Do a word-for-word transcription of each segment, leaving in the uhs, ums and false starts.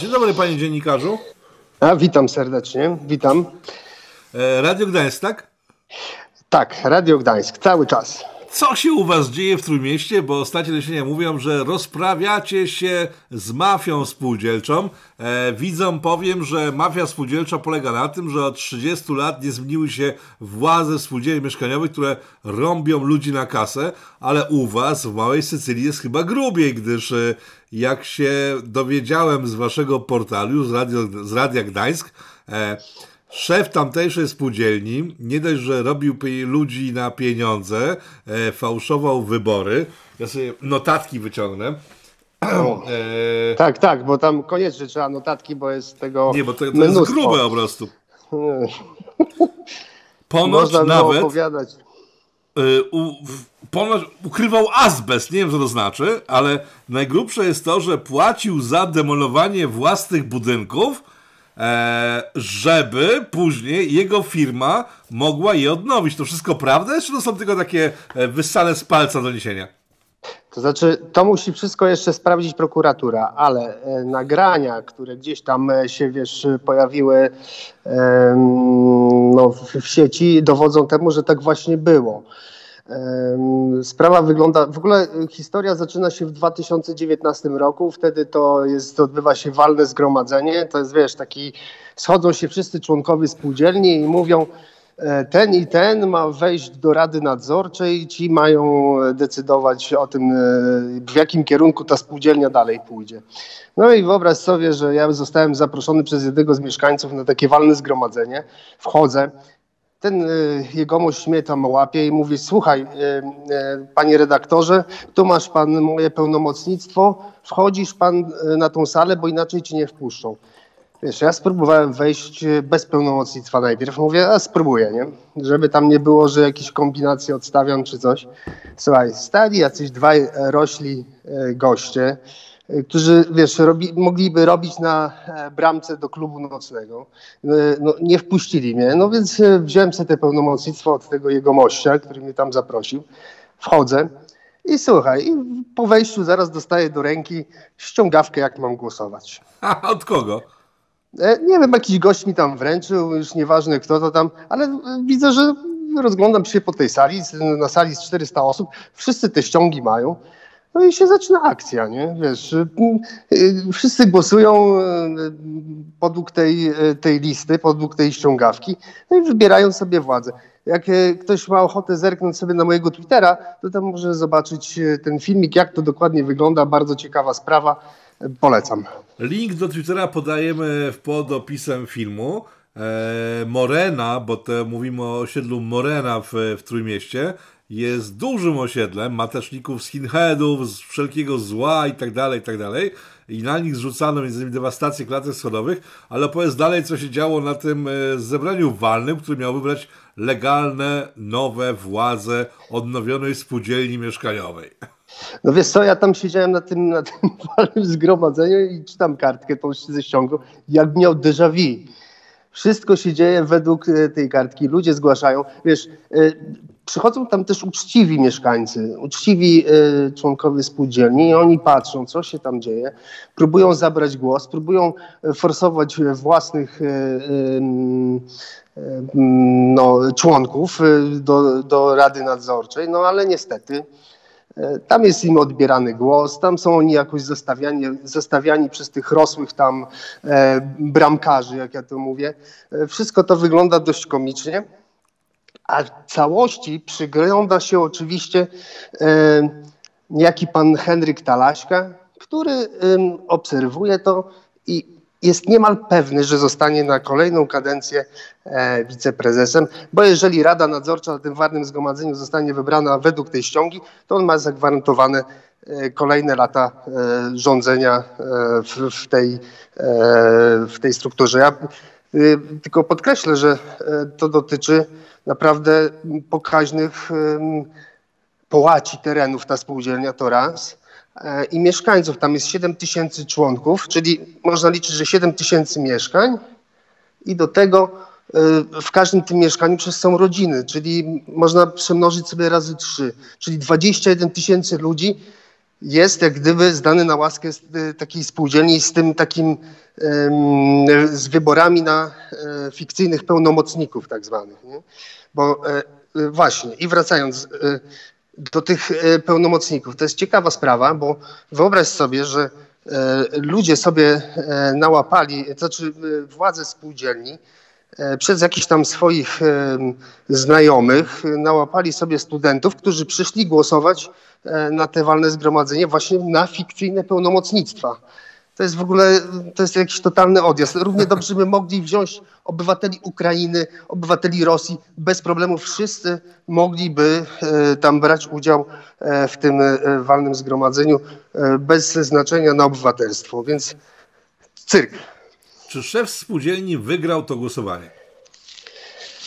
Dzień dobry, panie dziennikarzu. A, witam serdecznie, witam. Radio Gdańsk, tak? Tak, Radio Gdańsk, cały czas. Co się u was dzieje w Trójmieście? Bo ostatnie doniesienia mówią, że rozprawiacie się z mafią spółdzielczą. E, widzom powiem, że mafia spółdzielcza polega na tym, że od trzydziestu lat nie zmieniły się władze spółdzielni mieszkaniowych, które rąbią ludzi na kasę, ale u was w Małej Sycylii jest chyba grubiej, gdyż e, jak się dowiedziałem z waszego portalu, z, radio, z Radia Gdańsk, e, szef tamtejszej spółdzielni nie dość, że robił ludzi na pieniądze, e, fałszował wybory. Ja sobie notatki wyciągnę. O, e... Tak, tak, bo tam koniecznie trzeba notatki, bo jest tego Nie, bo to, to jest grube po prostu. Ponoć Można nawet opowiadać. Y, u, ponoć ukrywał azbest, nie wiem co to znaczy, ale najgrubsze jest to, że płacił za demolowanie własnych budynków, żeby później jego firma mogła je odnowić. To wszystko prawda jest, czy to są tylko takie wyssane z palca doniesienia? To znaczy, to musi wszystko jeszcze sprawdzić prokuratura, ale nagrania, które gdzieś tam się, wiesz, pojawiły no, w sieci, dowodzą temu, że tak właśnie było. Sprawa wygląda, w ogóle historia zaczyna się w dwa tysiące dziewiętnastym roku, wtedy to jest, odbywa się walne zgromadzenie, to jest, wiesz, taki, schodzą się wszyscy członkowie spółdzielni i mówią, ten i ten ma wejść do rady nadzorczej, ci mają decydować o tym, w jakim kierunku ta spółdzielnia dalej pójdzie. No i wyobraź sobie, że ja zostałem zaproszony przez jednego z mieszkańców na takie walne zgromadzenie, wchodzę. Ten jegomość mnie tam łapie i mówi, słuchaj, panie redaktorze, tu masz pan moje pełnomocnictwo, wchodzisz pan na tą salę, bo inaczej ci nie wpuszczą. Wiesz, ja spróbowałem wejść bez pełnomocnictwa najpierw, mówię, a spróbuję, nie? Żeby tam nie było, że jakieś kombinacje odstawiam czy coś. Słuchaj, stali jacyś dwaj rośli goście, którzy, wiesz, robi, mogliby robić na bramce do klubu nocnego. No, nie wpuścili mnie, no więc wziąłem sobie te pełnomocnictwo od tego jegomościa, który mnie tam zaprosił. Wchodzę i słuchaj, i po wejściu zaraz dostaję do ręki ściągawkę, jak mam głosować. A od kogo? Nie wiem, jakiś gość mi tam wręczył, już nieważne kto to tam, ale widzę, że rozglądam się po tej sali, na sali z czterystu osób, wszyscy te ściągi mają. No i się zaczyna akcja, nie? Wiesz, wszyscy głosują podług tej, tej listy, podług tej ściągawki, no i wybierają sobie władzę. Jak ktoś ma ochotę zerknąć sobie na mojego Twittera, to tam może zobaczyć ten filmik, jak to dokładnie wygląda, bardzo ciekawa sprawa, polecam. Link do Twittera podajemy pod opisem filmu. Morena, bo to mówimy o osiedlu Morena w, w Trójmieście, jest dużym osiedlem mateczników, skinheadów, z wszelkiego zła i tak dalej, i tak dalej. I na nich zrzucano między innymi dewastację klatek schodowych, ale opowiedz dalej, co się działo na tym zebraniu walnym, które miało wybrać legalne, nowe władze odnowionej spółdzielni mieszkaniowej. No wiesz co, ja tam siedziałem na tym, na tym walnym zgromadzeniu i czytam kartkę tą ze ściągu, jak miał déjà vu. Wszystko się dzieje według tej kartki, ludzie zgłaszają, wiesz, przychodzą tam też uczciwi mieszkańcy, uczciwi członkowie spółdzielni i oni patrzą, co się tam dzieje, próbują zabrać głos, próbują forsować własnych no, członków do, do Rady Nadzorczej, no ale niestety tam jest im odbierany głos, tam są oni jakoś zostawiani, zostawiani przez tych rosłych tam e, bramkarzy, jak ja to mówię. Wszystko to wygląda dość komicznie, a w całości przygląda się oczywiście e, jaki pan Henryk Talaśka, który e, obserwuje to i jest niemal pewny, że zostanie na kolejną kadencję e, wiceprezesem, bo jeżeli Rada Nadzorcza na tym walnym zgromadzeniu zostanie wybrana według tej ściągi, to on ma zagwarantowane e, kolejne lata e, rządzenia e, w, w, tej, e, w tej strukturze. Ja e, tylko podkreślę, że e, to dotyczy naprawdę pokaźnych e, połaci terenów ta spółdzielnia to raz. I mieszkańców, tam jest siedem tysięcy członków, czyli można liczyć, że siedem tysięcy mieszkań i do tego w każdym tym mieszkaniu przez są rodziny, czyli można przemnożyć sobie razy trzy, czyli dwadzieścia jeden tysięcy ludzi jest jak gdyby zdany na łaskę z takiej spółdzielni z tym takim, z wyborami na fikcyjnych pełnomocników tak zwanych. Nie? Bo właśnie i wracając do tych pełnomocników, to jest ciekawa sprawa, bo wyobraź sobie, że ludzie sobie nałapali, to znaczy władze spółdzielni przez jakichś tam swoich znajomych nałapali sobie studentów, którzy przyszli głosować na te walne zgromadzenie właśnie na fikcyjne pełnomocnictwa. To jest w ogóle, to jest jakiś totalny odjazd. Równie dobrze by mogli wziąć obywateli Ukrainy, obywateli Rosji, bez problemu wszyscy mogliby tam brać udział w tym walnym zgromadzeniu bez znaczenia na obywatelstwo, więc cyrk. Czy szef spółdzielni wygrał to głosowanie?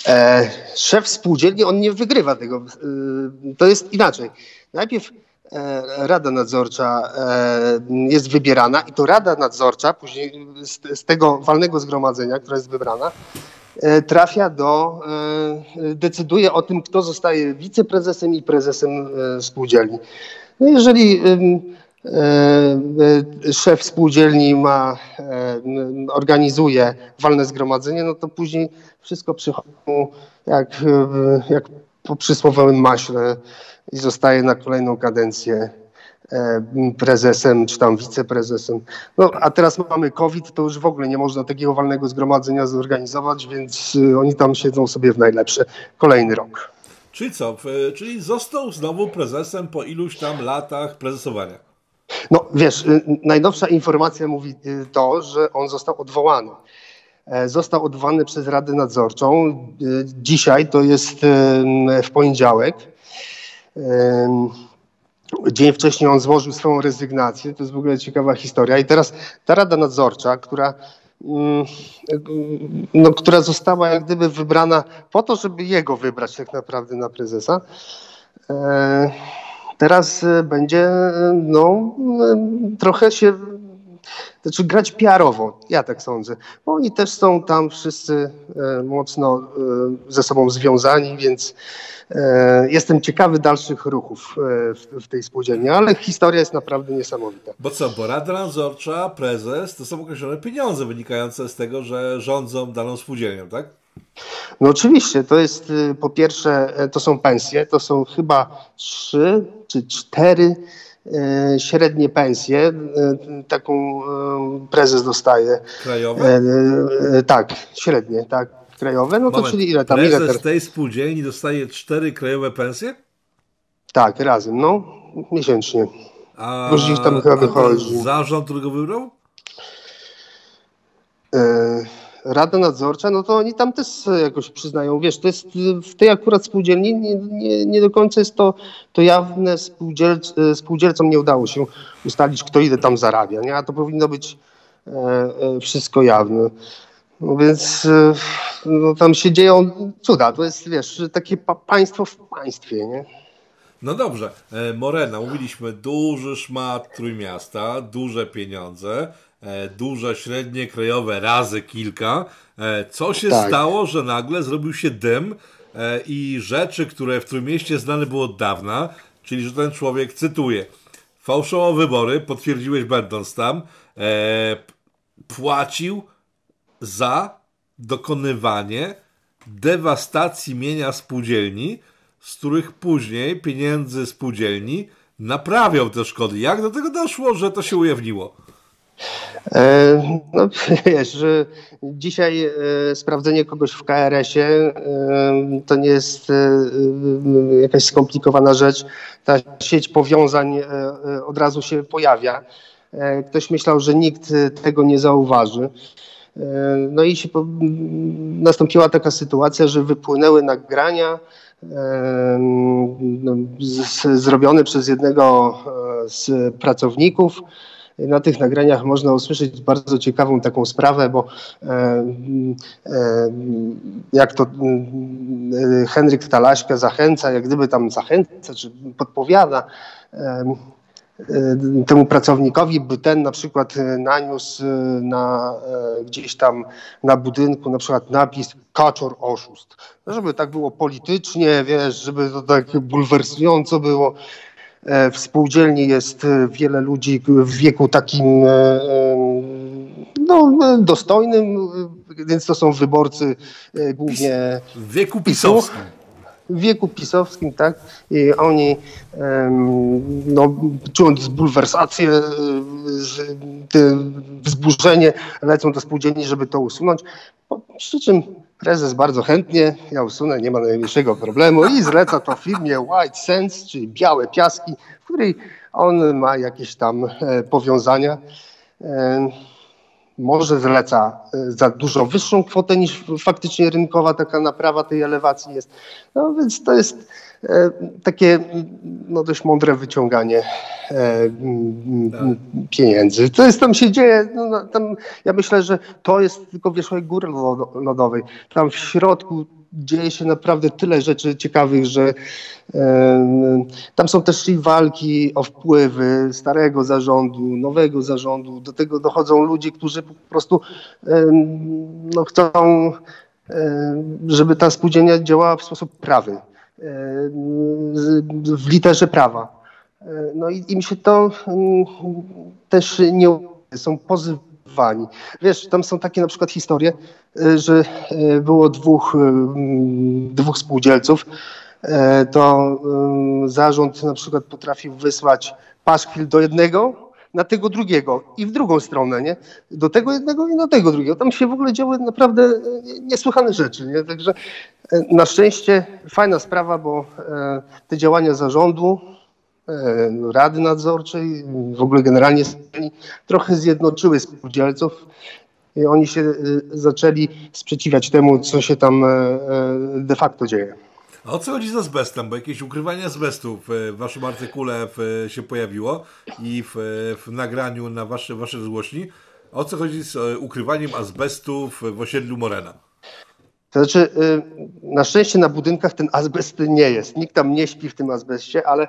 E, szef spółdzielni, on nie wygrywa tego. E, to jest inaczej. Najpierw e, Rada Nadzorcza e, jest wybierana i to Rada Nadzorcza później z, z tego walnego zgromadzenia, która jest wybrana, e, trafia do, e, decyduje o tym, kto zostaje wiceprezesem i prezesem e, spółdzielni. No jeżeli e, szef spółdzielni ma, organizuje walne zgromadzenie, no to później wszystko przychodzi jak, jak po przysłowiowym maśle i zostaje na kolejną kadencję prezesem czy tam wiceprezesem. No a teraz mamy COVID, to już w ogóle nie można takiego walnego zgromadzenia zorganizować, więc oni tam siedzą sobie w najlepsze kolejny rok. Czyli co? Czyli został znowu prezesem po iluś tam latach prezesowania. No wiesz, najnowsza informacja mówi to, że on został odwołany. Został odwołany przez Radę Nadzorczą. Dzisiaj to jest w poniedziałek. Dzień wcześniej on złożył swoją rezygnację. To jest w ogóle ciekawa historia. I teraz ta Rada Nadzorcza, która, no, która została jak gdyby wybrana po to, żeby jego wybrać tak naprawdę na prezesa, teraz będzie no, trochę się znaczy grać piarowo, ja tak sądzę. Bo oni też są tam wszyscy mocno ze sobą związani, więc jestem ciekawy dalszych ruchów w tej spółdzielni, ale historia jest naprawdę niesamowita. Bo co, bo Rada Nadzorcza, prezes to są określone pieniądze wynikające z tego, że rządzą daną spółdzielnią, tak? No oczywiście, to jest po pierwsze, to są pensje, to są chyba trzy czy cztery e, średnie pensje, e, taką e, prezes dostaje. Krajowe? E, e, tak, średnie, tak, krajowe, no Moment. To czyli ile tam? Prezes ile ter... tej spółdzielni dostaje cztery krajowe pensje? Tak, razem, no, miesięcznie. A, tam chyba wychodzi. A zarząd, którego wybrał? E... Rada Nadzorcza, no to oni tam też jakoś przyznają, wiesz, to jest w tej akurat spółdzielni nie, nie, nie do końca jest to, to jawne, spółdziel, spółdzielcom nie udało się ustalić, kto ile tam zarabia, nie? A to powinno być e, e, wszystko jawne. No więc e, no tam się dzieją cuda, to jest, wiesz, takie pa- państwo w państwie, nie? No dobrze, Morena, mówiliśmy, duży szmat Trójmiasta, duże pieniądze, duże, średnie, krajowe, razy kilka. Co się tak stało, że nagle zrobił się dym i rzeczy, które w Trójmieście znane było od dawna, czyli że ten człowiek, cytuję, fałszował wybory, potwierdziłeś będąc tam, e, płacił za dokonywanie dewastacji mienia spółdzielni, z których później pieniędzy spółdzielni naprawiał te szkody. Jak do tego doszło, że to się ujawniło? No wiesz, dzisiaj sprawdzenie kogoś w K R S ie to nie jest jakaś skomplikowana rzecz. Ta sieć powiązań od razu się pojawia. Ktoś myślał, że nikt tego nie zauważy. No i się po... nastąpiła taka sytuacja, że wypłynęły nagrania zrobione przez jednego z pracowników. Na tych nagraniach można usłyszeć bardzo ciekawą taką sprawę, bo e, e, jak to e, Henryk Talaśka zachęca, jak gdyby tam zachęca czy podpowiada e, e, temu pracownikowi, by ten na przykład naniósł na, e, gdzieś tam na budynku na przykład napis Kaczor oszust. No, żeby tak było politycznie, wiesz, żeby to tak bulwersująco było. W spółdzielni jest wiele ludzi w wieku takim no, dostojnym, więc to są wyborcy głównie w wieku pisowskim. W wieku pisowskim, tak? I oni no, czując zbulwersację, wzburzenie, lecą do spółdzielni, żeby to usunąć. Przy czym prezes bardzo chętnie, ja usunę, nie ma najmniejszego problemu i zleca to firmie White Sands, czyli Białe Piaski, w której on ma jakieś tam powiązania. Może zleca za dużo wyższą kwotę niż faktycznie rynkowa, taka naprawa tej elewacji jest. No więc to jest e, takie no, dość mądre wyciąganie e, tak. pieniędzy. Co jest tam się dzieje? No, tam, ja myślę, że to jest tylko wierzchołek góry lodowej. Tam w środku dzieje się naprawdę tyle rzeczy ciekawych, że e, tam są też i walki o wpływy starego zarządu, nowego zarządu. Do tego dochodzą ludzie, którzy po prostu e, no, chcą, e, żeby ta spółdzielnia działała w sposób prawy, e, w literze prawa. E, no i im się to m, też nie są pozytywne. Wiesz, tam są takie na przykład historie, że było dwóch, dwóch spółdzielców, to zarząd na przykład potrafił wysłać paszkwil do jednego, na tego drugiego i w drugą stronę, nie? Do tego jednego i na tego drugiego. Tam się w ogóle działy naprawdę niesłychane rzeczy, nie? Także na szczęście fajna sprawa, bo te działania zarządu, Rady Nadzorczej, w ogóle generalnie trochę zjednoczyły spółdzielców i oni się zaczęli sprzeciwiać temu, co się tam de facto dzieje. A o co chodzi z azbestem? Bo jakieś ukrywanie azbestu w waszym artykule się pojawiło i w, w nagraniu na wasze, wasze zgłośni. O co chodzi z ukrywaniem azbestu w osiedlu Morena? To znaczy, na szczęście na budynkach ten azbest nie jest. Nikt tam nie śpi w tym azbeście, ale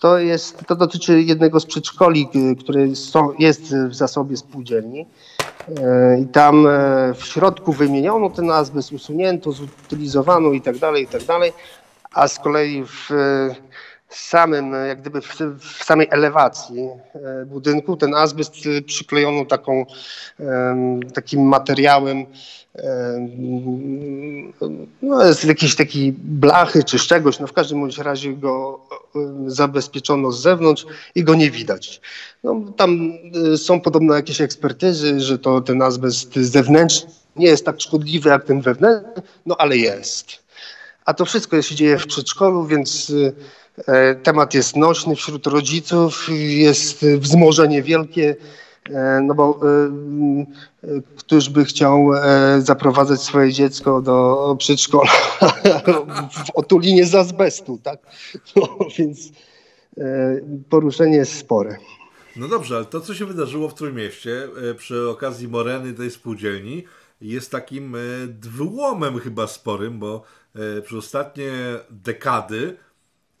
to, jest, to dotyczy jednego z przedszkoli, które są, jest w zasobie spółdzielni. I tam w środku wymieniono ten azbest, usunięto, zutylizowano i tak dalej, i tak dalej. A z kolei w samym, jak gdyby w, w samej elewacji budynku ten azbest przyklejono taką, takim materiałem, no, z jakiejś takiej blachy czy z czegoś, no w każdym bądź razie go zabezpieczono z zewnątrz i go nie widać. No, tam są podobno jakieś ekspertyzy, że to ten azbest zewnętrzny nie jest tak szkodliwy jak ten wewnętrzny, no ale jest. A to wszystko się dzieje w przedszkolu, więc temat jest nośny wśród rodziców, jest wzmożenie wielkie. No bo y, któż by chciał y, zaprowadzać swoje dziecko do przedszkola w otulinie z azbestu, tak? No, więc y, poruszenie jest spore. No dobrze, ale to, co się wydarzyło w Trójmieście y, przy okazji Moreny, tej spółdzielni, jest takim y, dwułomem chyba sporym, bo y, przez ostatnie dekady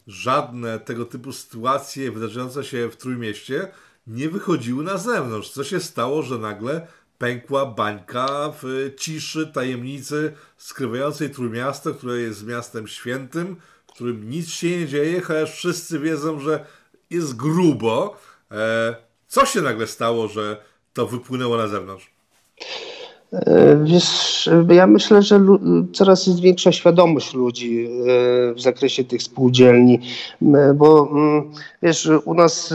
żadne tego typu sytuacje wydarzające się w Trójmieście nie wychodziły na zewnątrz. Co się stało, że nagle pękła bańka w ciszy, tajemnicy skrywającej Trójmiasto, które jest miastem świętym, w którym nic się nie dzieje, chociaż wszyscy wiedzą, że jest grubo. Co się nagle stało, że to wypłynęło na zewnątrz? Wiesz, ja myślę, że coraz jest większa świadomość ludzi w zakresie tych spółdzielni, bo wiesz, u nas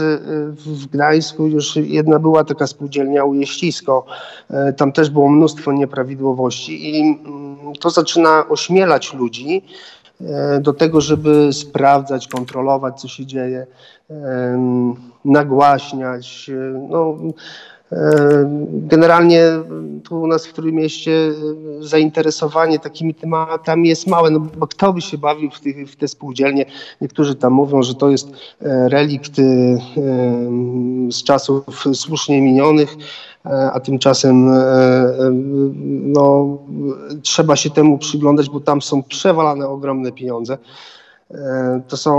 w Gdańsku już jedna była taka spółdzielnia Ujeścisko, tam też było mnóstwo nieprawidłowości i to zaczyna ośmielać ludzi do tego, żeby sprawdzać, kontrolować, co się dzieje, nagłaśniać, no... Generalnie tu u nas w Trójmieście zainteresowanie takimi tematami jest małe, no bo kto by się bawił w, tych, w te spółdzielnie? Niektórzy tam mówią, że to jest relikt z czasów słusznie minionych, a tymczasem no, trzeba się temu przyglądać, bo tam są przewalane ogromne pieniądze. To są,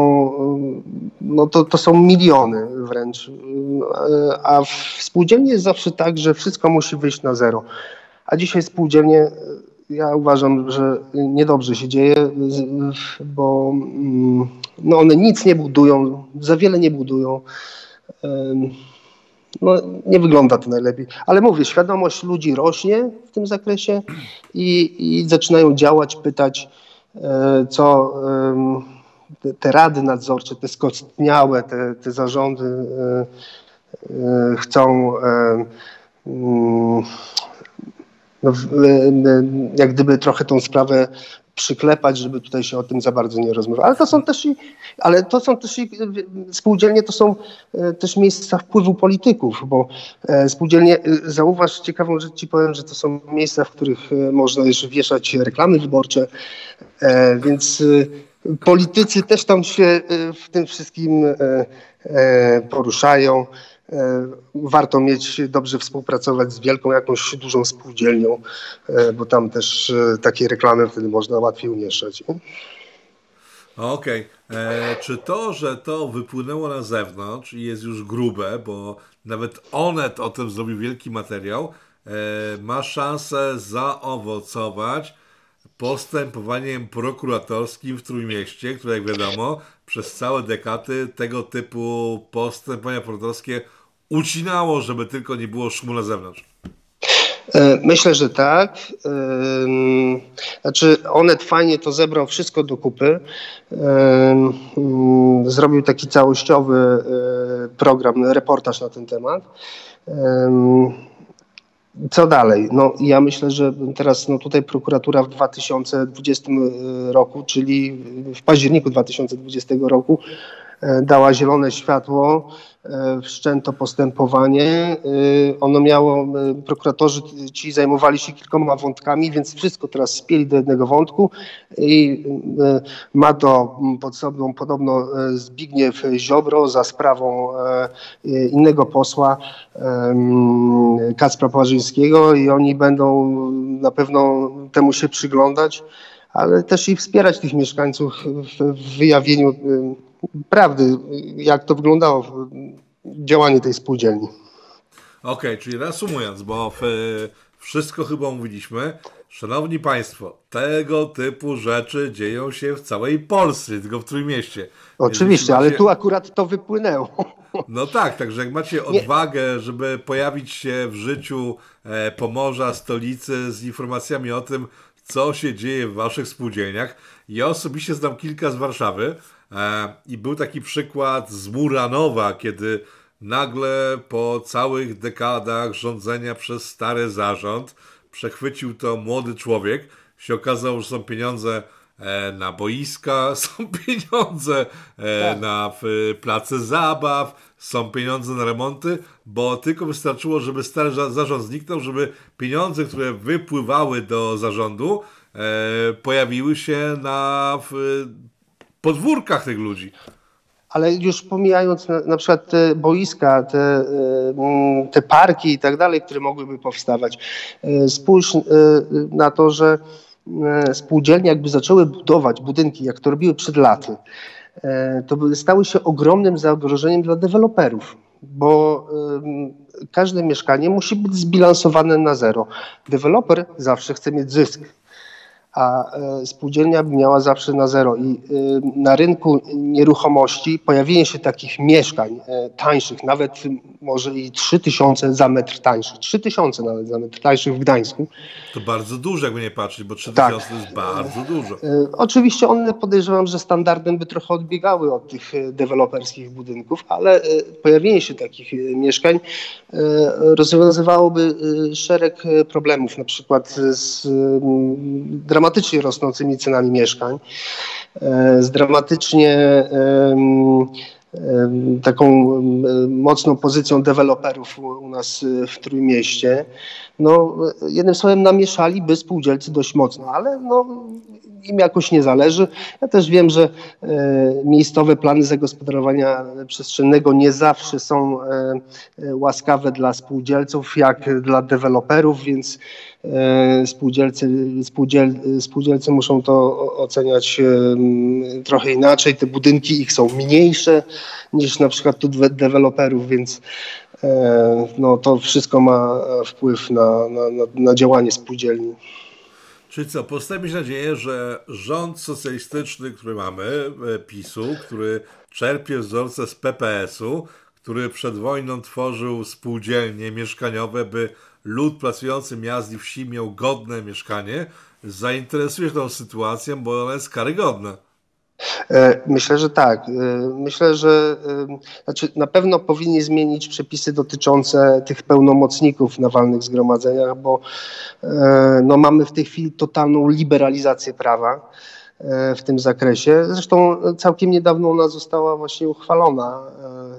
no to, to są miliony wręcz, a w spółdzielni jest zawsze tak, że wszystko musi wyjść na zero, a dzisiaj spółdzielnie ja uważam, że niedobrze się dzieje, bo no one nic nie budują, za wiele nie budują. No, nie wygląda to najlepiej. Ale mówię, świadomość ludzi rośnie w tym zakresie i, i zaczynają działać, pytać, co te, te rady nadzorcze, te skostniałe, te, te zarządy chcą no, jak gdyby trochę tą sprawę przyklepać, żeby tutaj się o tym za bardzo nie rozmawiało. Ale to są też i, ale to są też i spółdzielnie to są też miejsca wpływu polityków, bo spółdzielnie, zauważ ciekawą rzecz ci powiem, że to są miejsca, w których można jeszcze wieszać reklamy wyborcze, więc politycy też tam się w tym wszystkim poruszają. Warto mieć, dobrze współpracować z wielką, jakąś dużą spółdzielnią, bo tam też takie reklamy wtedy można łatwiej umieszczać. Okej. Okay. Czy to, że to wypłynęło na zewnątrz i jest już grube, bo nawet Onet o tym zrobił wielki materiał, e, ma szansę zaowocować postępowaniem prokuratorskim w Trójmieście, które jak wiadomo przez całe dekady tego typu postępowania prokuratorskie ucinało, żeby tylko nie było szumu na zewnątrz? Myślę, że tak. Znaczy Onet fajnie to zebrał wszystko do kupy. Zrobił taki całościowy program, reportaż na ten temat. Co dalej? No, ja myślę, że teraz no, tutaj prokuratura w dwa tysiące dwudziestym roku, czyli w październiku dwa tysiące dwudziestego roku dała zielone światło, wszczęto postępowanie. Ono miało, prokuratorzy ci zajmowali się kilkoma wątkami, więc wszystko teraz spieli do jednego wątku i ma to pod sobą podobno Zbigniew Ziobro za sprawą innego posła Kacpra Płażyńskiego i oni będą na pewno temu się przyglądać, ale też i wspierać tych mieszkańców w wyjawieniu prawdy, jak to wyglądało działanie tej spółdzielni. Okej, okay, czyli reasumując, bo w, wszystko chyba mówiliśmy. Szanowni Państwo, tego typu rzeczy dzieją się w całej Polsce, tylko w Trójmieście. Oczywiście, macie... ale tu akurat to wypłynęło. No tak, także jak macie odwagę, żeby pojawić się w życiu e, Pomorza, stolicy z informacjami o tym, co się dzieje w Waszych spółdzielniach. Ja osobiście znam kilka z Warszawy, i był taki przykład z Muranowa, kiedy nagle po całych dekadach rządzenia przez stary zarząd przechwycił to młody człowiek. Się okazało, że są pieniądze na boiska, są pieniądze tak. na place zabaw, są pieniądze na remonty, bo tylko wystarczyło, żeby stary zarząd zniknął, żeby pieniądze, które wypływały do zarządu, pojawiły się na... podwórkach tych ludzi. Ale już pomijając na, na przykład te boiska, te, te parki i tak dalej, które mogłyby powstawać, spójrz na to, że spółdzielnie jakby zaczęły budować budynki, jak to robiły przed laty, to stały się ogromnym zagrożeniem dla deweloperów, bo każde mieszkanie musi być zbilansowane na zero. Deweloper zawsze chce mieć zysk, a spółdzielnia miała zawsze na zero i na rynku nieruchomości pojawienie się takich mieszkań tańszych, nawet może i trzy tysiące za metr tańszych, trzy tysiące nawet za metr tańszych w Gdańsku. To bardzo dużo, jakby nie patrzeć, bo trzy tysiące to jest bardzo dużo. Oczywiście one, podejrzewam, że standardem by trochę odbiegały od tych deweloperskich budynków, ale pojawienie się takich mieszkań rozwiązywałoby szereg problemów, na przykład z dramatycznymi dramatycznie rosnącymi cenami mieszkań, z dramatycznie taką mocną pozycją deweloperów u nas w Trójmieście. No, jednym słowem namieszaliby spółdzielcy dość mocno, ale no, im jakoś nie zależy. Ja też wiem, że miejscowe plany zagospodarowania przestrzennego nie zawsze są łaskawe dla spółdzielców, jak dla deweloperów, więc spółdzielcy, spółdziel, spółdzielcy muszą to oceniać trochę inaczej. Te budynki ich są mniejsze niż na przykład tu deweloperów, więc no, to wszystko ma wpływ na, na, na, na działanie spółdzielni. Czyli co, postawić nadzieję, że rząd socjalistyczny, który mamy, PiSu, który czerpie wzorce z P P S-u, który przed wojną tworzył spółdzielnie mieszkaniowe, by lud pracujący miast i wsi miał godne mieszkanie, zainteresuje się tą sytuacją, bo ona jest karygodna. Myślę, że tak. Myślę, że znaczy na pewno powinni zmienić przepisy dotyczące tych pełnomocników na walnych zgromadzeniach, bo no, mamy w tej chwili totalną liberalizację prawa w tym zakresie. Zresztą całkiem niedawno ona została właśnie uchwalona.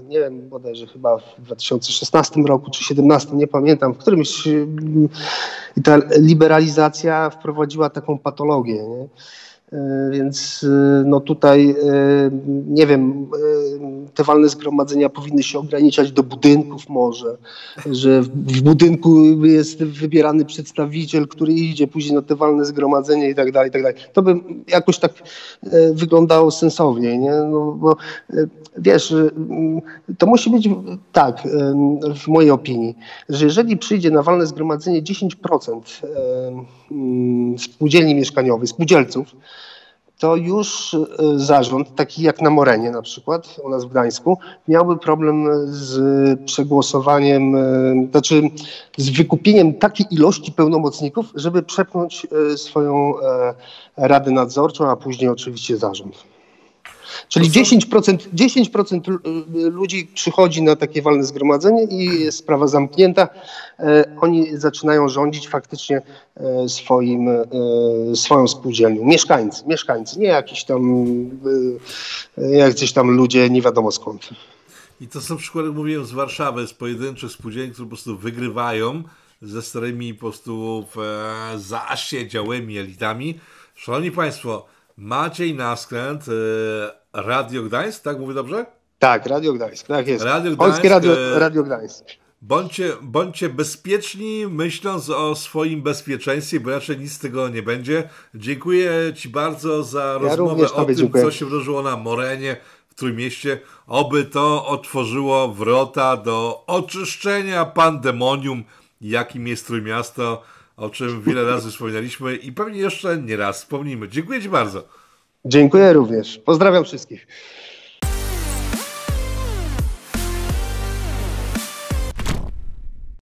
Nie wiem, bodajże chyba w dwa tysiące szesnastym roku czy dwa tysiące siedemnastym, nie pamiętam, w którymś i ta liberalizacja wprowadziła taką patologię, nie? Więc no tutaj, nie wiem, te walne zgromadzenia powinny się ograniczać do budynków może, że w budynku jest wybierany przedstawiciel, który idzie później na te walne zgromadzenie i tak dalej, i tak dalej. To by jakoś tak wyglądało sensowniej, nie? No, bo wiesz, to musi być tak, w mojej opinii, że jeżeli przyjdzie na walne zgromadzenie dziesięć procent spółdzielni mieszkaniowych, spółdzielców, to już zarząd, taki jak na Morenie na przykład, u nas w Gdańsku, miałby problem z przegłosowaniem, znaczy z wykupieniem takiej ilości pełnomocników, żeby przepchnąć swoją radę nadzorczą, a później oczywiście zarząd. Czyli dziesięć procent, dziesięć procent ludzi przychodzi na takie walne zgromadzenie i jest sprawa zamknięta. Oni zaczynają rządzić faktycznie swoim, swoją spółdzielnią. Mieszkańcy, mieszkańcy, nie jakiś tam, jakiś tam ludzie nie wiadomo skąd. I to są przykłady, jak mówiłem, z Warszawy, z pojedynczych spółdzielni, które po prostu wygrywają ze starymi po prostu zaasiedziałymi elitami. Szanowni Państwo, Maciej Naskręt, Radio Gdańsk, tak mówię dobrze? Tak, Radio Gdańsk, tak jest. Radio Gdańsk, Polskie Radio, Radio Gdańsk. Bądźcie, bądźcie bezpieczni, myśląc o swoim bezpieczeństwie, bo raczej nic z tego nie będzie. Dziękuję Ci bardzo za ja rozmowę o tym, dziękuję. Co się wydarzyło na Morenie, w Trójmieście. Oby to otworzyło wrota do oczyszczenia pandemonium, jakim jest Trójmiasto, o czym wiele razy wspominaliśmy i pewnie jeszcze nie raz wspomnimy. Dziękuję Ci bardzo. Dziękuję również. Pozdrawiam wszystkich.